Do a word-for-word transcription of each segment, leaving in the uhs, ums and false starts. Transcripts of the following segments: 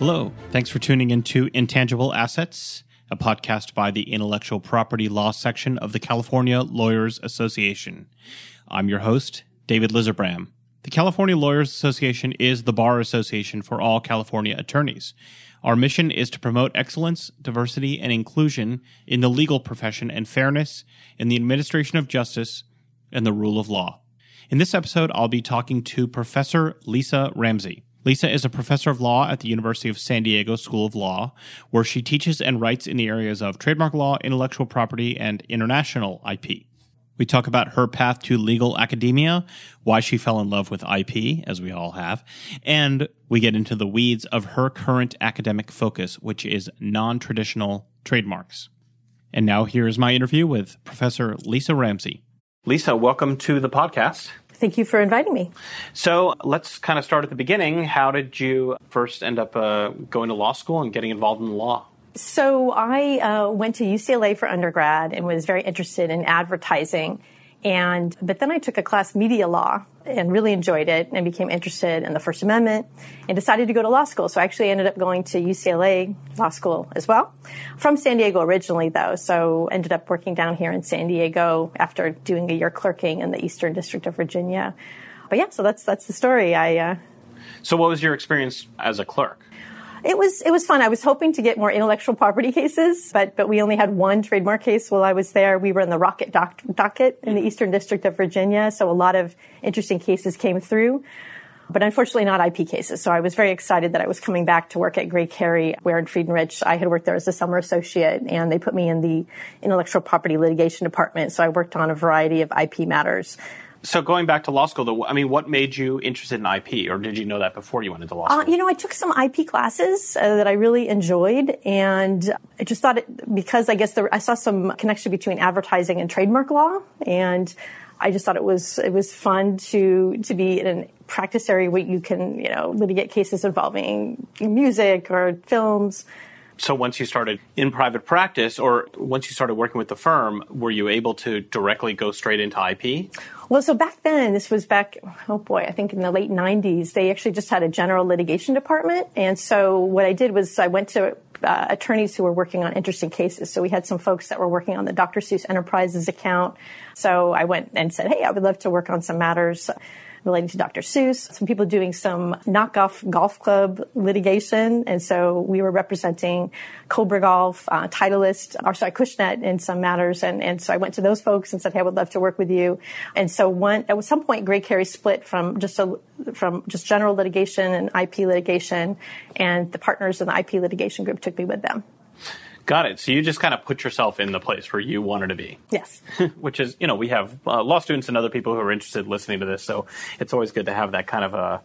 Hello, thanks for tuning in to Intangible Assets, a podcast by the Intellectual Property Law Section of the California Lawyers Association. I'm your host, David Lizerbram. The California Lawyers Association is the bar association for all California attorneys. Our mission is to promote excellence, diversity, and inclusion in the legal profession and fairness in the administration of justice and the rule of law. In this episode, I'll be talking to Professor Lisa Ramsey. Lisa is a professor of law at the University of San Diego School of Law, where she teaches and writes in the areas of trademark law, intellectual property, and international I P. We talk about her path to legal academia, why she fell in love with I P, as we all have, and we get into the weeds of her current academic focus, which is non-traditional trademarks. And now here is my interview with Professor Lisa Ramsey. Lisa, welcome to the podcast. Thank you for inviting me. So let's kind of start at the beginning. How did you first end up uh, going to law school and getting involved in the law? So I uh, went to U C L A for undergrad and was very interested in advertising. And but then I took a class, media law, and really enjoyed it and became interested in the First Amendment and decided to go to law school. So I actually ended up going to U C L A Law School as well, from San Diego originally, though. So ended up working down here in San Diego after doing a year clerking in the Eastern District of Virginia. But yeah, so that's that's the story. I. Uh, so what was your experience as a clerk? It was it was fun. I was hoping to get more intellectual property cases, but but we only had one trademark case while I was there. We were in the Rocket doc, docket in the Eastern District of Virginia, so a lot of interesting cases came through, but unfortunately not I P cases. So I was very excited that I was coming back to work at Gray Cary Ware and Freidenrich. I had worked there as a summer associate, and they put me in the intellectual property litigation department, so I worked on a variety of I P matters. So going back to law school, though, I mean, what made you interested in I P, or did you know that before you went into law school? Uh, you know, I took some I P classes uh, that I really enjoyed, and I just thought it, because I guess there, I saw some connection between advertising and trademark law, and I just thought it was it was fun to to be in a practice area where you can, you know, litigate cases involving music or films. So once you started in private practice, or once you started working with the firm, were you able to directly go straight into I P? Well, so back then, this was back, oh boy, I think in the late nineties, they actually just had a general litigation department. And so what I did was I went to uh, attorneys who were working on interesting cases. So we had some folks that were working on the Doctor Seuss Enterprises account. So I went and said, hey, I would love to work on some matters relating to Doctor Seuss, some people doing some knockoff golf club litigation. And so we were representing Cobra Golf, uh, Titleist, or sorry, Cushnet in some matters. And, and so I went to those folks and said, hey, I would love to work with you. And so one, at some point, Gray Cary split from just a, from just general litigation and I P litigation. And the partners in the I P litigation group took me with them. Got it. So you just kind of put yourself in the place where you wanted to be. Yes. Which is, you know, we have uh, law students and other people who are interested listening to this. So it's always good to have that kind of a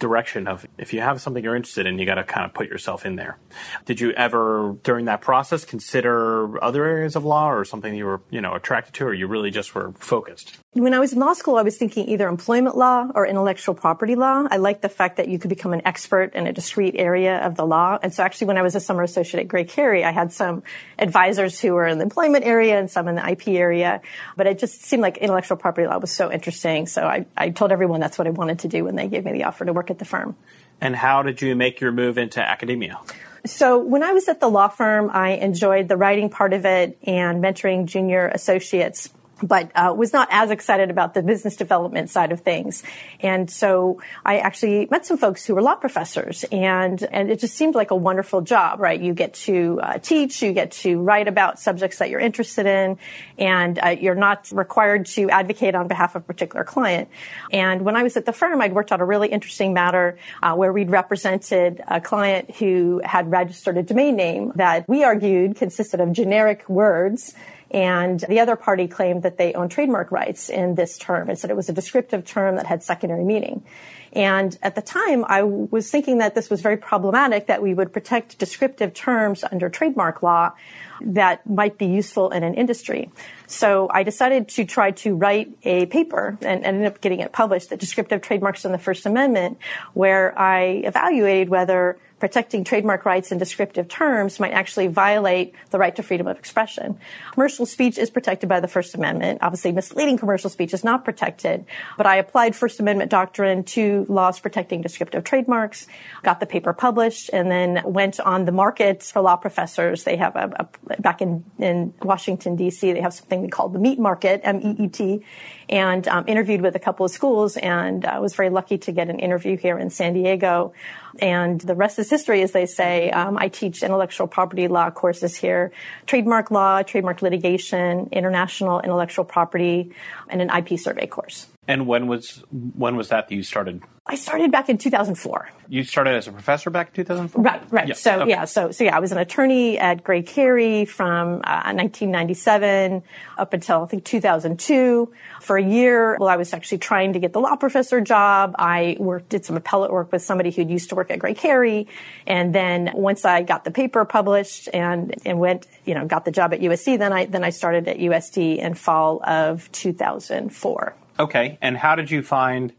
direction of if you have something you're interested in, you got to kind of put yourself in there. Did you ever, during that process, consider other areas of law or something you were, you know, attracted to, or you really just were focused? When I was in law school, I was thinking either employment law or intellectual property law. I liked the fact that you could become an expert in a discrete area of the law. And so actually when I was a summer associate at Gray Cary, I had some advisors who were in the employment area and some in the I P area. But it just seemed like intellectual property law was so interesting. So I, I told everyone that's what I wanted to do when they gave me the offer to work at the firm. And how did you make your move into academia? So when I was at the law firm, I enjoyed the writing part of it and mentoring junior associates, but uh, was not as excited about the business development side of things. And so I actually met some folks who were law professors, and, and it just seemed like a wonderful job, right? You get to uh, teach, you get to write about subjects that you're interested in, and uh, you're not required to advocate on behalf of a particular client. And when I was at the firm, I'd worked on a really interesting matter uh, where we'd represented a client who had registered a domain name that we argued consisted of generic words. And the other party claimed that they owned trademark rights in this term and said it was a descriptive term that had secondary meaning. And at the time, I was thinking that this was very problematic, that we would protect descriptive terms under trademark law that might be useful in an industry. So I decided to try to write a paper and ended up getting it published, The Descriptive Trademarks in the First Amendment, where I evaluated whether protecting trademark rights in descriptive terms might actually violate the right to freedom of expression. Commercial speech is protected by the First Amendment. Obviously, misleading commercial speech is not protected, but I applied First Amendment doctrine to laws protecting descriptive trademarks, got the paper published, and then went on the market for law professors. They have a, a back in, in Washington, D C, they have something called the meat market, M E E T, and um, interviewed with a couple of schools, and I was very lucky to get an interview here in San Diego. And the rest is history, as they say. Um, I teach intellectual property law courses here, trademark law, trademark litigation, international intellectual property, and an I P survey course. And when was when was that that you started? I started back in two thousand four. You started as a professor back in two thousand four? Right, right. Yeah. So, okay. yeah, so so yeah, I was an attorney at Gray Cary from uh, nineteen ninety-seven up until, I think, two thousand two. For a year, well, I was actually trying to get the law professor job. I worked, did some appellate work with somebody who used to work at Gray Cary. And then once I got the paper published and, and went, you know, got the job at U S D, then I then I started at U S D in fall of two thousand four. Okay. And how did you find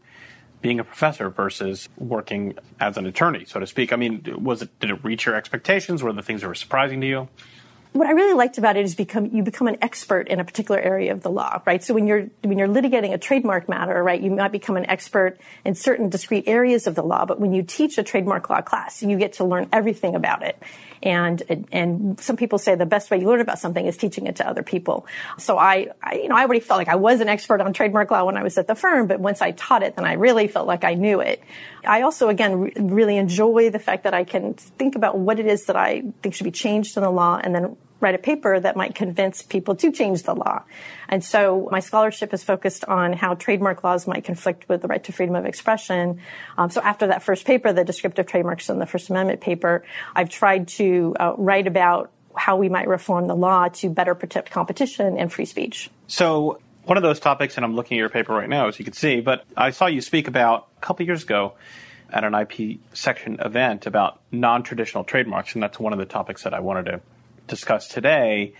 being a professor versus working as an attorney, so to speak? I mean, was it, did it reach your expectations? Were there things that were surprising to you? What I really liked about it is become you become an expert in a particular area of the law, right? So when you're when you're litigating a trademark matter, right, you might become an expert in certain discrete areas of the law, but when you teach a trademark law class, you get to learn everything about it. And and some people say the best way you learn about something is teaching it to other people. So I, I you know I already felt like I was an expert on trademark law when I was at the firm, but once I taught it, then I really felt like I knew it. I also, again, re- really enjoy the fact that I can think about what it is that I think should be changed in the law, and then write a paper that might convince people to change the law. And so my scholarship is focused on how trademark laws might conflict with the right to freedom of expression. Um, so after that first paper, the descriptive trademarks and the First Amendment paper, I've tried to uh, write about how we might reform the law to better protect competition and free speech. So one of those topics, and I'm looking at your paper right now, as you can see, but I saw you speak about a couple years ago at an I P section event about non-traditional trademarks, and that's one of the topics that I wanted to discuss today.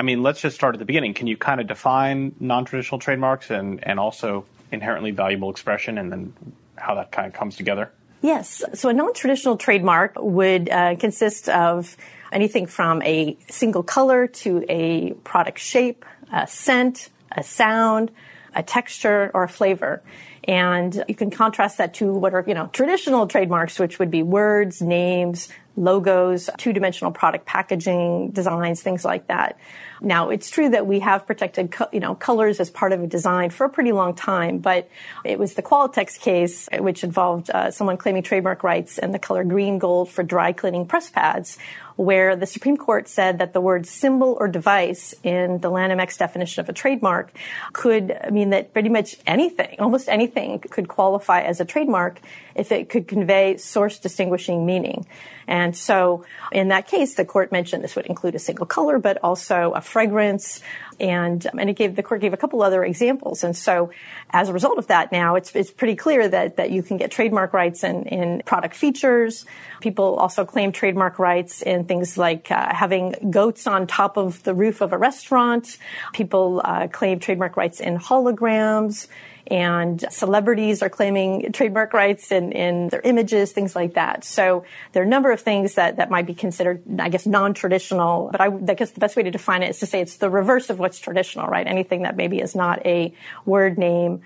I mean, let's just start at the beginning. Can you kind of define non-traditional trademarks and, and also inherently valuable expression, and then how that kind of comes together? Yes. So a non-traditional trademark would uh, consist of anything from a single color to a product shape, a scent, a sound, a texture, or a flavor. And you can contrast that to what are, you know, traditional trademarks, which would be words, names, logos, two-dimensional product packaging, designs, things like that. Now, it's true that we have protected, you know, colors as part of a design for a pretty long time, but it was the Qualitex case, which involved uh, someone claiming trademark rights in the color green gold for dry cleaning press pads, where the Supreme Court said that the word symbol or device in the Lanham Act definition of a trademark could mean that pretty much anything, almost anything, could qualify as a trademark if it could convey source-distinguishing meaning. And so in that case, the court mentioned this would include a single color, but also a fragrance, and and it gave the court gave a couple other examples. And so as a result of that, now it's it's pretty clear that that you can get trademark rights in, in product features. People also claim trademark rights in things like uh, having goats on top of the roof of a restaurant. People uh, claim trademark rights in holograms. And celebrities are claiming trademark rights in, in their images, things like that. So there are a number of things that, that might be considered, I guess, non-traditional. But I, I guess the best way to define it is to say it's the reverse of what's traditional, right? Anything that maybe is not a word, name,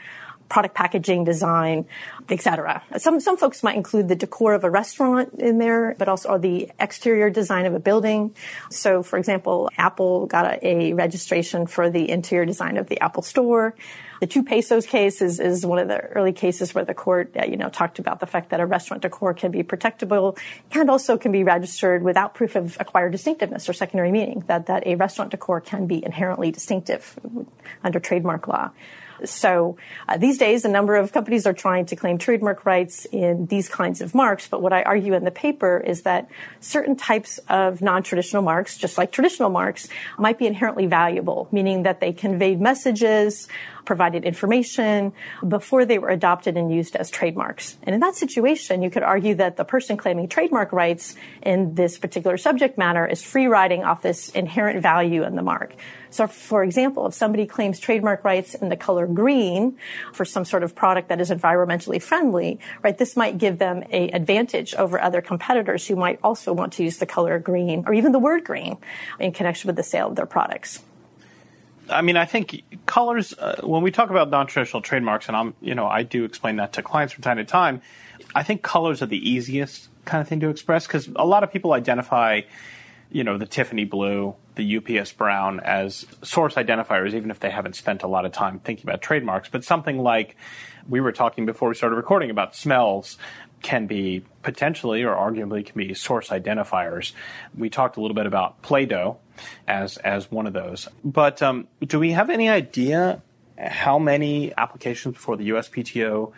product packaging, design, et cetera. Some, some folks might include the decor of a restaurant in there, but also or the exterior design of a building. So, for example, Apple got a, a registration for the interior design of the Apple Store. The Two Pesos case is, is one of the early cases where the court, you know, talked about the fact that a restaurant decor can be protectable and also can be registered without proof of acquired distinctiveness or secondary meaning, that, that a restaurant decor can be inherently distinctive under trademark law. So uh, these days, a number of companies are trying to claim trademark rights in these kinds of marks. But what I argue in the paper is that certain types of non-traditional marks, just like traditional marks, might be inherently valuable, meaning that they conveyed messages, provided information before they were adopted and used as trademarks. And in that situation, you could argue that the person claiming trademark rights in this particular subject matter is free riding off this inherent value in the mark. So, for example, if somebody claims trademark rights in the color green for some sort of product that is environmentally friendly, right, this might give them an advantage over other competitors who might also want to use the color green or even the word green in connection with the sale of their products. I mean, I think colors, uh, when we talk about non-traditional trademarks, and I'm, you know, I do explain that to clients from time to time, I think colors are the easiest kind of thing to express because a lot of people identify, you know, the Tiffany Blue, the U P S Brown as source identifiers, even if they haven't spent a lot of time thinking about trademarks. But something like we were talking before we started recording about smells can be potentially or arguably can be source identifiers. We talked a little bit about Play-Doh as as one of those. But um, do we have any idea how many applications for the U S P T O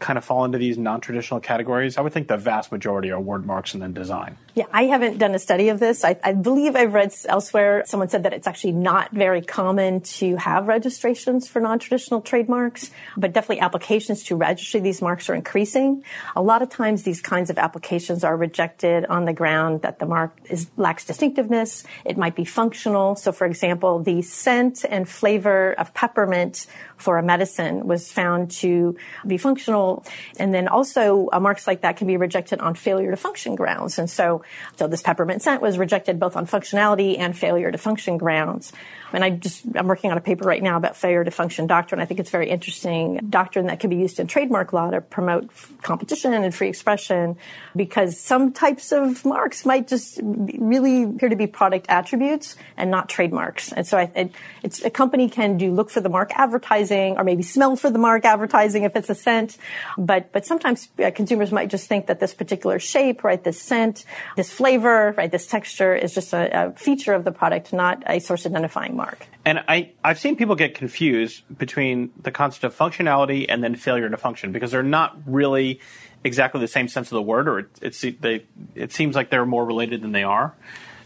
kind of fall into these non-traditional categories? I would think the vast majority are word marks and then design. Yeah, I haven't done a study of this. I, I believe I've read elsewhere, someone said that it's actually not very common to have registrations for non-traditional trademarks, but definitely applications to register these marks are increasing. A lot of times these kinds of applications are rejected on the ground that the mark is, lacks distinctiveness. It might be functional. So, for example, the scent and flavor of peppermint for a medicine was found to be functional. And then also uh, marks like that can be rejected on failure to function grounds. And so, so this peppermint scent was rejected both on functionality and failure to function grounds. And I just, I'm working on a paper right now about failure to function doctrine. I think it's a very interesting doctrine that can be used in trademark law to promote f- competition and free expression, because some types of marks might just really appear to be product attributes and not trademarks. And so I, it, it's, a company can do look for the mark advertising or maybe smell for the mark advertising if it's a scent. But, but sometimes consumers might just think that this particular shape, right, this scent, this flavor, right, this texture is just a, a feature of the product, not a source identifying mark. And I, I've seen people get confused between the concept of functionality and then failure to function, because they're not really exactly the same sense of the word, or it, it's, they, it seems like they're more related than they are.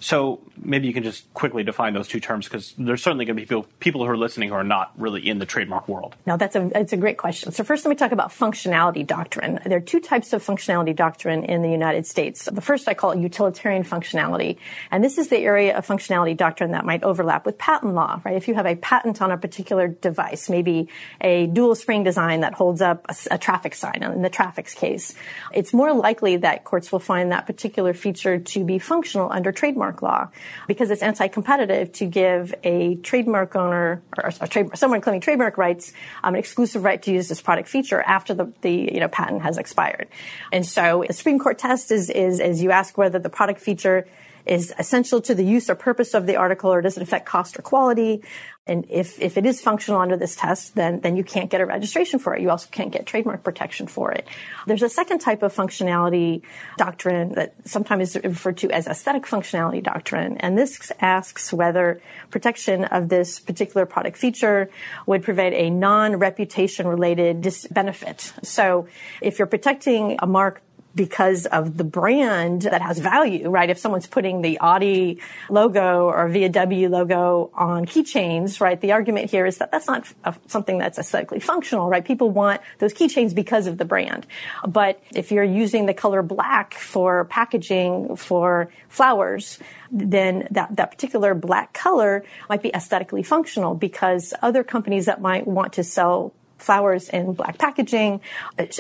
So maybe you can just quickly define those two terms, because there's certainly going to be people, people who are listening who are not really in the trademark world. No, that's a it's a great question. So first, let me talk about functionality doctrine. There are two types of functionality doctrine in the United States. The first I call it utilitarian functionality. And this is the area of functionality doctrine that might overlap with patent law, right? If you have a patent on a particular device, maybe a dual spring design that holds up a, a traffic sign in the TrafFix case, it's more likely that courts will find that particular feature to be functional under trademark law, because it's anti-competitive to give a trademark owner or a trade, someone claiming trademark rights um, an exclusive right to use this product feature after the, the you know patent has expired. And so the Supreme Court test is is as you ask whether the product feature is essential to the use or purpose of the article, or does it affect cost or quality. And if, if it is functional under this test, then, then you can't get a registration for it. You also can't get trademark protection for it. There's a second type of functionality doctrine that sometimes is referred to as aesthetic functionality doctrine. And this asks whether protection of this particular product feature would provide a non-reputation related dis- benefit. So if you're protecting a mark because of the brand that has value, right? If someone's putting the Audi logo or V W logo on keychains, right, the argument here is that that's not a, something that's aesthetically functional, right? People want those keychains because of the brand. But if you're using the color black for packaging for flowers, then that, that particular black color might be aesthetically functional, because other companies that might want to sell flowers in black packaging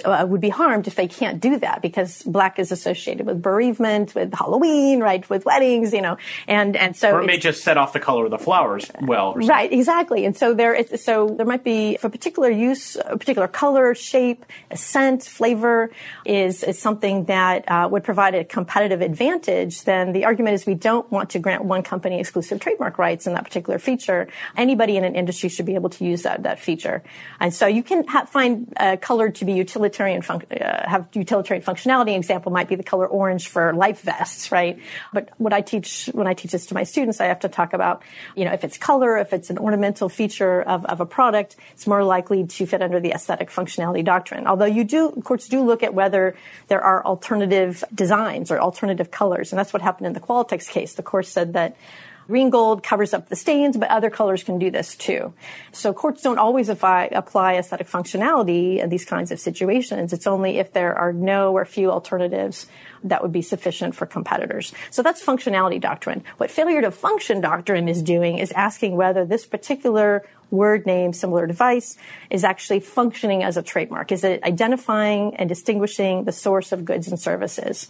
uh, would be harmed if they can't do that, because black is associated with bereavement, with Halloween, right, with weddings, you know, and and so or it may just set off the color of the flowers well, or right, exactly. And so there, is, so there might be for particular use, a particular color, shape, scent, flavor is is something that uh, would provide a competitive advantage. Then the argument is we don't want to grant one company exclusive trademark rights in that particular feature. Anybody in an industry should be able to use that that feature, and so. So you can ha- find uh, color to be utilitarian, func- uh, have utilitarian functionality. An example might be the color orange for life vests, right? But what I teach, when I teach this to my students, I have to talk about, you know, if it's color, if it's an ornamental feature of, of a product, it's more likely to fit under the aesthetic functionality doctrine. Although you do, courts do look at whether there are alternative designs or alternative colors. And that's what happened in the Qualitex case. The court said that Green gold covers up the stains, but other colors can do this too. So courts don't always apply aesthetic functionality in these kinds of situations. It's only if there are no or few alternatives that would be sufficient for competitors. So that's functionality doctrine. What failure to function doctrine is doing is asking whether this particular word, name, similar device is actually functioning as a trademark. Is it identifying and distinguishing the source of goods and services?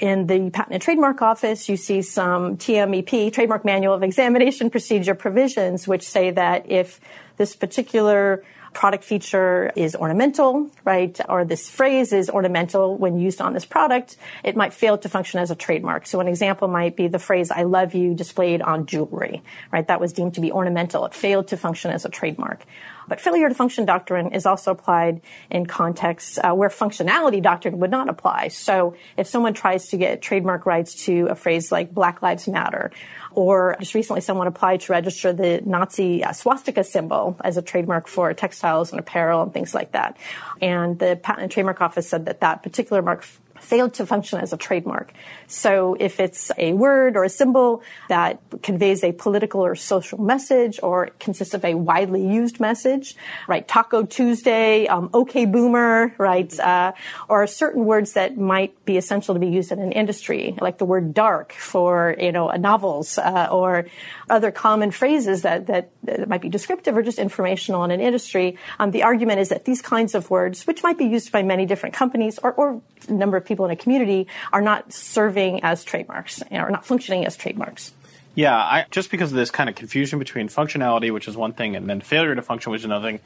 In the Patent and Trademark Office, you see some T M E P, Trademark Manual of Examination Procedure provisions, which say that if this particular product feature is ornamental, right, or this phrase is ornamental when used on this product, it might fail to function as a trademark. So an example might be the phrase, I love you, displayed on jewelry, right? That was deemed to be ornamental. It failed to function as a trademark. But failure to function doctrine is also applied in contexts uh, where functionality doctrine would not apply. So if someone tries to get trademark rights to a phrase like Black Lives Matter, or just recently someone applied to register the Nazi uh, swastika symbol as a trademark for textiles and apparel and things like that. And the Patent and Trademark Office said that that particular mark f- failed to function as a trademark. So if it's a word or a symbol that conveys a political or social message or consists of a widely used message, right, Taco Tuesday, um, OK Boomer, right, uh, or certain words that might be essential to be used in an industry, like the word dark for, you know, novels uh, or other common phrases that, that, that might be descriptive or just informational in an industry, um, the argument is that these kinds of words, which might be used by many different companies or, or a number of people in a community, are not serving as trademarks or not functioning as trademarks. Yeah, I, just because of this kind of confusion between functionality, which is one thing, and then failure to function, which is another thing,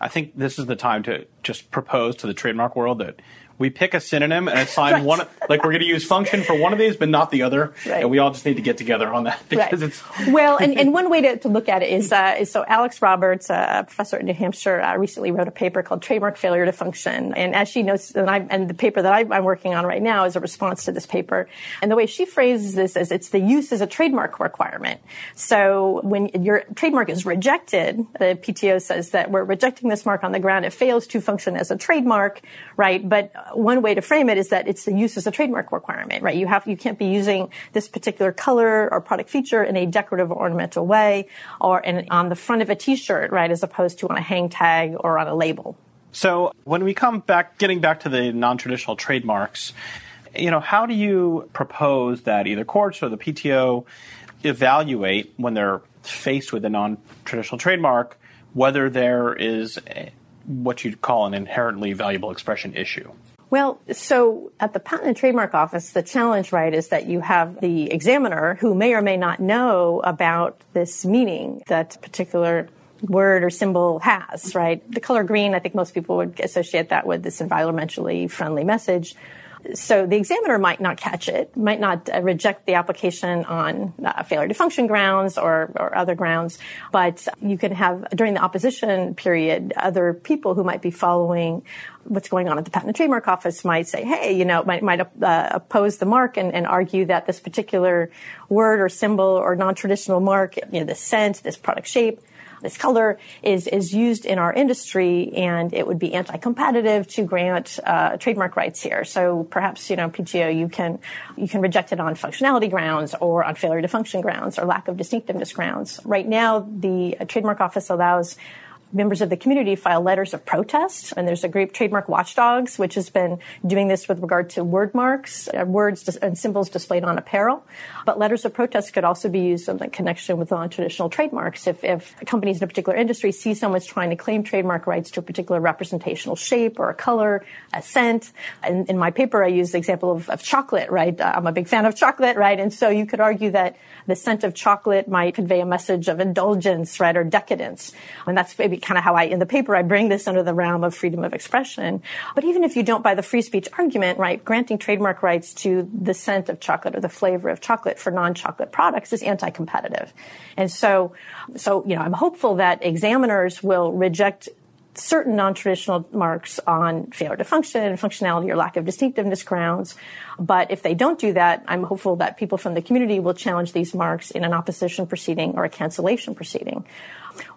I think this is the time to just propose to the trademark world that we pick a synonym and assign right. one, like we're going to use function for one of these, but not the other. Right. And we all just need to get together on that. Because right. it's well, and, and one way to, to look at it is, uh, is so Alex Roberts, uh, professor in New Hampshire, uh, recently wrote a paper called Trademark Failure to Function. And as she notes, and, I, and the paper that I, I'm working on right now is a response to this paper. And the way she phrases this is it's the use as a trademark requirement. So when your trademark is rejected, the P T O says that we're rejecting this mark on the ground. It fails to function as a trademark, right? But one way to frame it is that it's the use as a trademark requirement, right? You have, you can't be using this particular color or product feature in a decorative or ornamental way or in, on the front of a t-shirt, right, as opposed to on a hang tag or on a label. So when we come back, getting back to the non-traditional trademarks, you know, how do you propose that either courts or the P T O evaluate when they're faced with a non-traditional trademark, whether there is a, what you'd call an inherently valuable expression issue? Well, so at the Patent and Trademark Office, the challenge, right, is that you have the examiner who may or may not know about this meaning that particular word or symbol has, right? The color green, I think most people would associate that with this environmentally friendly message. So the examiner might not catch it, might not uh, reject the application on uh, failure to function grounds or, or other grounds. But you can have, during the opposition period, other people who might be following what's going on at the Patent and Trademark Office might say, hey, you know, might, might uh, oppose the mark and, and argue that this particular word or symbol or non-traditional mark, you know, this scent, this product shape, this color is, is used in our industry, and it would be anti-competitive to grant uh, trademark rights here. So perhaps, you know, P T O, you can you can reject it on functionality grounds or on failure to function grounds or lack of distinctiveness grounds. Right now, the Trademark Office allows members of the community file letters of protest. And there's a group, Trademark Watchdogs, which has been doing this with regard to word marks, words and symbols displayed on apparel. But letters of protest could also be used in connection with non-traditional trademarks. If, if companies in a particular industry see someone's trying to claim trademark rights to a particular representational shape or a color, a scent. And in my paper, I use the example of, of chocolate, right? I'm a big fan of chocolate, right? And so you could argue that the scent of chocolate might convey a message of indulgence, right, or decadence. And that's maybe kind of how I, in the paper, I bring this under the realm of freedom of expression. But even if you don't buy the free speech argument, right, granting trademark rights to the scent of chocolate or the flavor of chocolate for non-chocolate products is anti-competitive. And so, so, you know, I'm hopeful that examiners will reject certain non-traditional marks on failure to function, functionality, or lack of distinctiveness grounds. But if they don't do that, I'm hopeful that people from the community will challenge these marks in an opposition proceeding or a cancellation proceeding.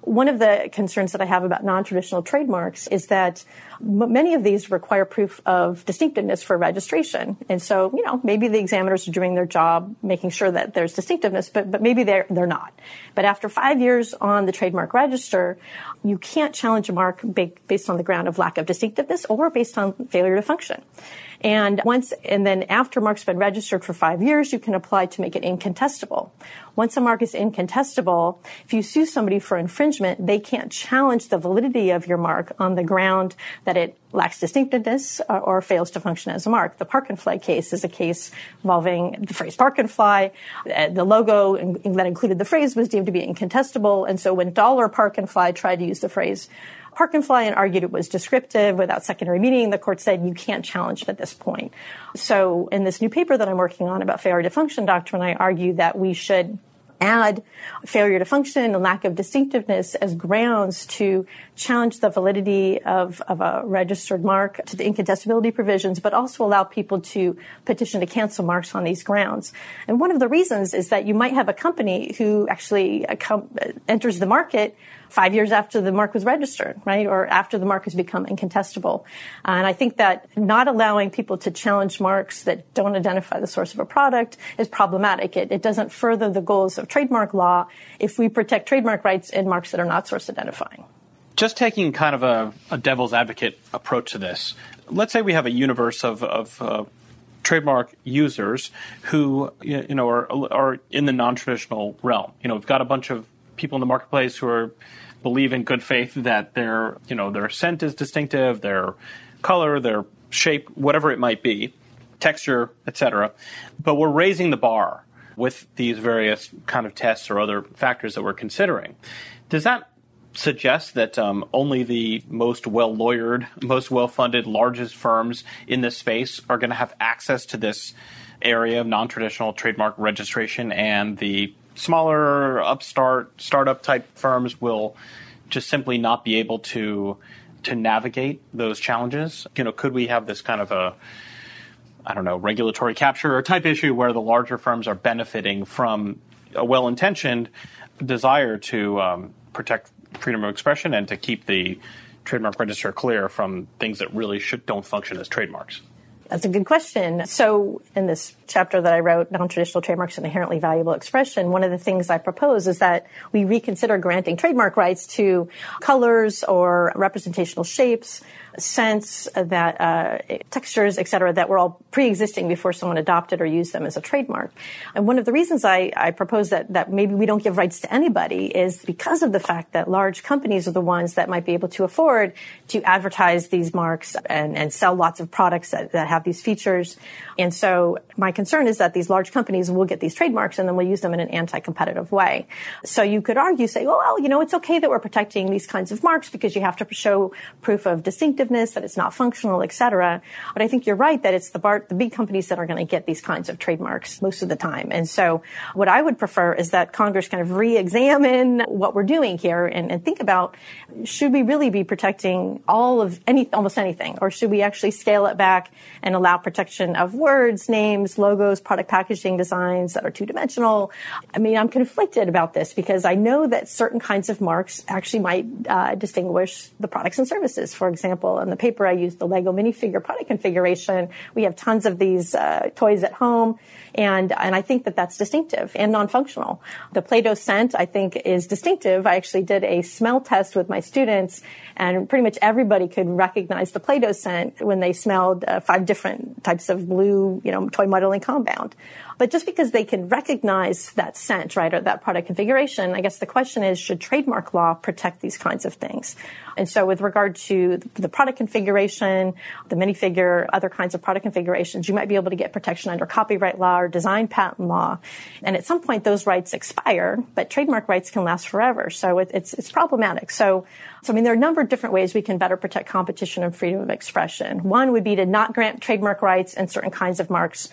One of the concerns that I have about non-traditional trademarks is that m- many of these require proof of distinctiveness for registration. And so, you know, maybe the examiners are doing their job, making sure that there's distinctiveness, but, but maybe they're, they're not. But after five years on the trademark register, you can't challenge a mark ba- based on the ground of lack of distinctiveness or based on failure to function. And once, and then after mark's been registered for five years, you can apply to make it incontestable. Once a mark is incontestable, if you sue somebody for infringement, they can't challenge the validity of your mark on the ground that it lacks distinctiveness or, or fails to function as a mark. The Park and Fly case is a case involving the phrase Park and Fly. The logo that included the phrase was deemed to be incontestable. And so when Dollar Park and Fly tried to use the phrase Park and Fly and argued it was descriptive without secondary meaning, the court said you can't challenge it at this point. So in this new paper that I'm working on about failure to function doctrine, I argue that we should add failure to function and lack of distinctiveness as grounds to challenge the validity of, of a registered mark to the incontestability provisions, but also allow people to petition to cancel marks on these grounds. And one of the reasons is that you might have a company who actually enters the market five years after the mark was registered, right, or after the mark has become incontestable. And I think that not allowing people to challenge marks that don't identify the source of a product is problematic. It, it doesn't further the goals of trademark law if we protect trademark rights in marks that are not source identifying. Just taking kind of a, a devil's advocate approach to this, let's say we have a universe of, of uh, trademark users who, you know, are, are in the non-traditional realm. You know, we've got a bunch of people in the marketplace who are, believe in good faith that their, you know, their scent is distinctive, their color, their shape, whatever it might be, texture, et cetera. But we're raising the bar with these various kind of tests or other factors that we're considering. Does that suggest that um, only the most well-lawyered, most well-funded, largest firms in this space are going to have access to this area of non-traditional trademark registration, and the smaller upstart, startup-type firms will just simply not be able to to navigate those challenges? You know, could we have this kind of a, I don't know, regulatory capture or type issue where the larger firms are benefiting from a well-intentioned desire to um, protect freedom of expression and to keep the trademark register clear from things that really should, don't function as trademarks? That's a good question. So in this chapter that I wrote, Non-Traditional Trademarks and Inherently Valuable Expression, one of the things I propose is that we reconsider granting trademark rights to colors or representational shapes, scents, that, uh, textures, et cetera, that were all pre-existing before someone adopted or used them as a trademark. And one of the reasons I, I propose that, that maybe we don't give rights to anybody is because of the fact that large companies are the ones that might be able to afford to advertise these marks and, and sell lots of products that, that have these features. And so my concern is that these large companies will get these trademarks and then we'll use them in an anti-competitive way. So you could argue, say, well, well, you know, it's okay that we're protecting these kinds of marks because you have to show proof of distinctiveness, that it's not functional, et cetera. But I think you're right that it's the, bar- the big companies that are going to get these kinds of trademarks most of the time. And so what I would prefer is that Congress kind of re-examine what we're doing here and, and think about, should we really be protecting all of any, almost anything, or should we actually scale it back and and allow protection of words, names, logos, product packaging designs that are two-dimensional. I mean, I'm conflicted about this because I know that certain kinds of marks actually might uh, distinguish the products and services. For example, in the paper I used the Lego minifigure product configuration. We have tons of these uh, toys at home, and, and I think that that's distinctive and non-functional. The Play-Doh scent, I think, is distinctive. I actually did a smell test with my students, and pretty much everybody could recognize the Play-Doh scent when they smelled uh, five different different types of blue, you know, toy modeling compound. But just because they can recognize that scent, right, or that product configuration, I guess the question is, should trademark law protect these kinds of things? And so with regard to the product configuration, the minifigure, other kinds of product configurations, you might be able to get protection under copyright law or design patent law. And at some point, those rights expire, but trademark rights can last forever. So it, it's it's problematic. So, so, I mean, there are a number of different ways we can better protect competition and freedom of expression. One would be to not grant trademark rights and certain kinds of marks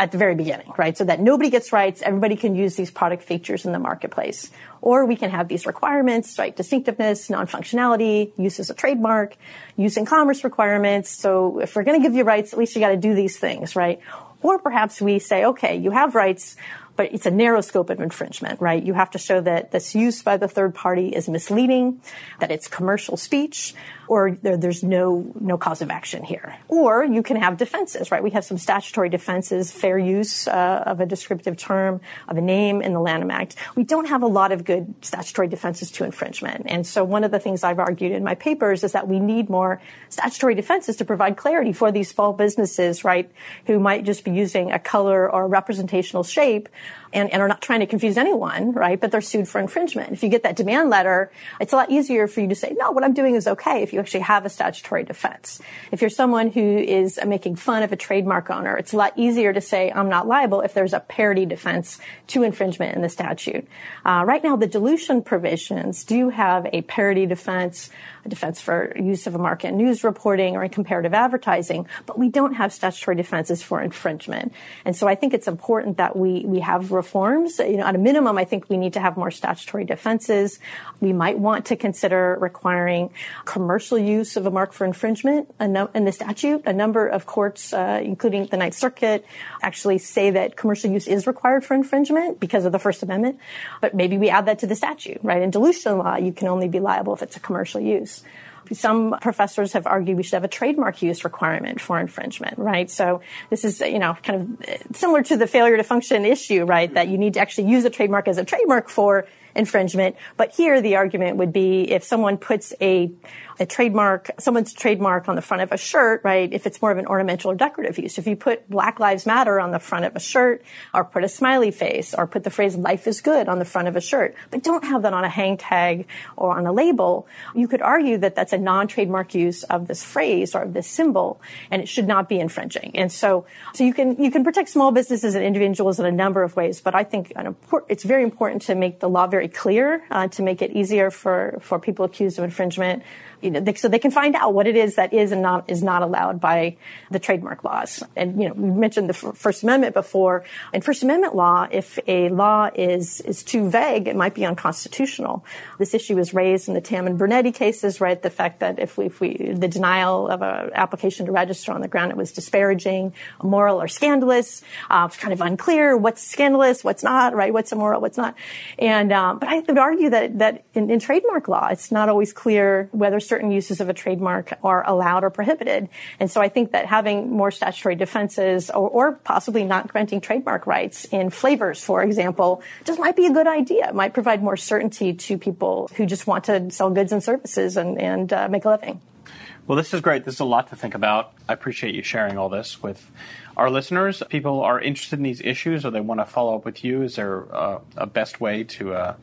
at the very beginning, right? So that nobody gets rights, everybody can use these product features in the marketplace. Or we can have these requirements, right? Distinctiveness, non-functionality, use as a trademark, use in commerce requirements. So if we're going to give you rights, at least you got to do these things, right? Or perhaps we say, okay, you have rights, but it's a narrow scope of infringement, right? You have to show that this use by the third party is misleading, that it's commercial speech, or there, there's no no cause of action here. Or you can have defenses, right? We have some statutory defenses, fair use uh, of a descriptive term, of a name in the Lanham Act. We don't have a lot of good statutory defenses to infringement. And so one of the things I've argued in my papers is that we need more statutory defenses to provide clarity for these small businesses, right, who might just be using a color or a representational shape and, and are not trying to confuse anyone, right, but they're sued for infringement. If you get that demand letter, it's a lot easier for you to say, no, what I'm doing is okay, if you actually have a statutory defense. If you're someone who is making fun of a trademark owner, it's a lot easier to say I'm not liable if there's a parody defense to infringement in the statute. Uh, right now, the dilution provisions do have a parody defense, a defense for use of a market in news reporting or in comparative advertising, but we don't have statutory defenses for infringement. And so I think it's important that we, we have reforms. You know, at a minimum, I think we need to have more statutory defenses. We might want to consider requiring commercial use of a mark for infringement in the statute. A number of courts, uh, including the Ninth Circuit, actually say that commercial use is required for infringement because of the First Amendment. But maybe we add that to the statute, right? In dilution law, you can only be liable if it's a commercial use. Some professors have argued we should have a trademark use requirement for infringement, right? So this is, you know, kind of similar to the failure to function issue, right? That you need to actually use a trademark as a trademark for infringement. But here the argument would be if someone puts a, a trademark, someone's trademark on the front of a shirt, right? If it's more of an ornamental or decorative use. If you put Black Lives Matter on the front of a shirt or put a smiley face or put the phrase life is good on the front of a shirt, but don't have that on a hang tag or on a label, you could argue that that's a non-trademark use of this phrase or of this symbol and it should not be infringing. And so, so you can, you can protect small businesses and individuals in a number of ways, but I think an import, it's very important to make the law very clear uh, to make it easier for, for people accused of infringement, you know, they, so they can find out what it is that is and not is not allowed by the trademark laws. And you know, we mentioned the First Amendment before. In First Amendment law, if a law is is too vague, it might be unconstitutional. This issue was raised in the Tam and Bernetti cases, right? The fact that if we, if we the denial of an application to register on the ground it was disparaging, immoral, or scandalous. Uh, it's kind of unclear what's scandalous, what's not, right? What's immoral, what's not, and. Um, But I would argue that, that in, in trademark law, it's not always clear whether certain uses of a trademark are allowed or prohibited. And so I think that having more statutory defenses or, or possibly not granting trademark rights in flavors, for example, just might be a good idea. It might provide more certainty to people who just want to sell goods and services and, and uh, make a living. Well, this is great. This is a lot to think about. I appreciate you sharing all this with our listeners. If people are interested in these issues or they want to follow up with you, is there a, a best way to uh,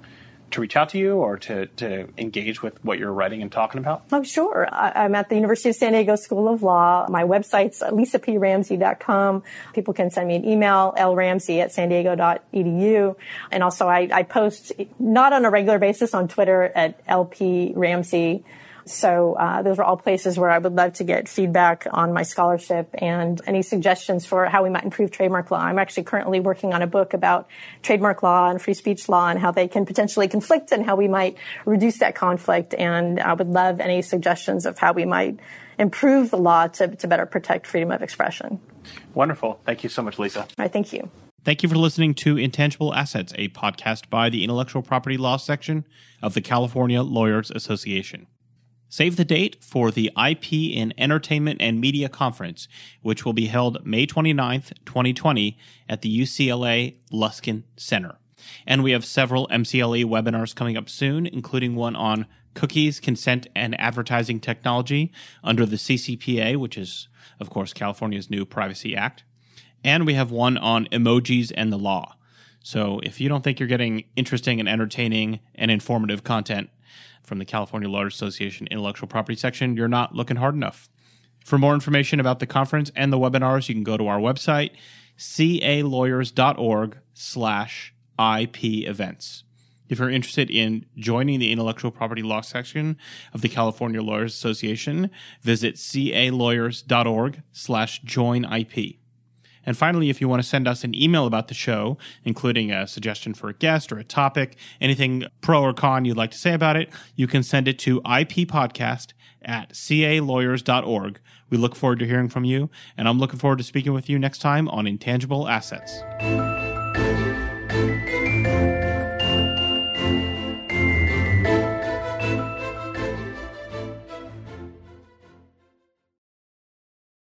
to reach out to you or to, to engage with what you're writing and talking about? Oh, sure. I'm at the University of San Diego School of Law. My website's lisa p ramsey dot com. People can send me an email, l ramsey at san diego dot e d u. And also I, I post, not on a regular basis, on Twitter at l p ramsey. So uh, those are all places where I would love to get feedback on my scholarship and any suggestions for how we might improve trademark law. I'm actually currently working on a book about trademark law and free speech law and how they can potentially conflict and how we might reduce that conflict. And I would love any suggestions of how we might improve the law to, to better protect freedom of expression. Wonderful. Thank you so much, Lisa. All right, thank you. Thank you for listening to Intangible Assets, a podcast by the Intellectual Property Law Section of the California Lawyers Association. Save the date for the I P in Entertainment and Media Conference, which will be held May twenty-ninth, twenty twenty at the U C L A Luskin Center. And we have several M C L E webinars coming up soon, including one on cookies, consent, and advertising technology under the C C P A, which is, of course, California's new Privacy Act. And we have one on emojis and the law. So if you don't think you're getting interesting and entertaining and informative content from the California Lawyers Association Intellectual Property Section, you're not looking hard enough. For more information about the conference and the webinars, you can go to our website, c a lawyers dot org slash I P events. If you're interested in joining the Intellectual Property Law Section of the California Lawyers Association, visit c a lawyers dot org slash join I P. And finally, if you want to send us an email about the show, including a suggestion for a guest or a topic, anything pro or con you'd like to say about it, you can send it to I P podcast at c a lawyers dot org. We look forward to hearing from you, and I'm looking forward to speaking with you next time on Intangible Assets.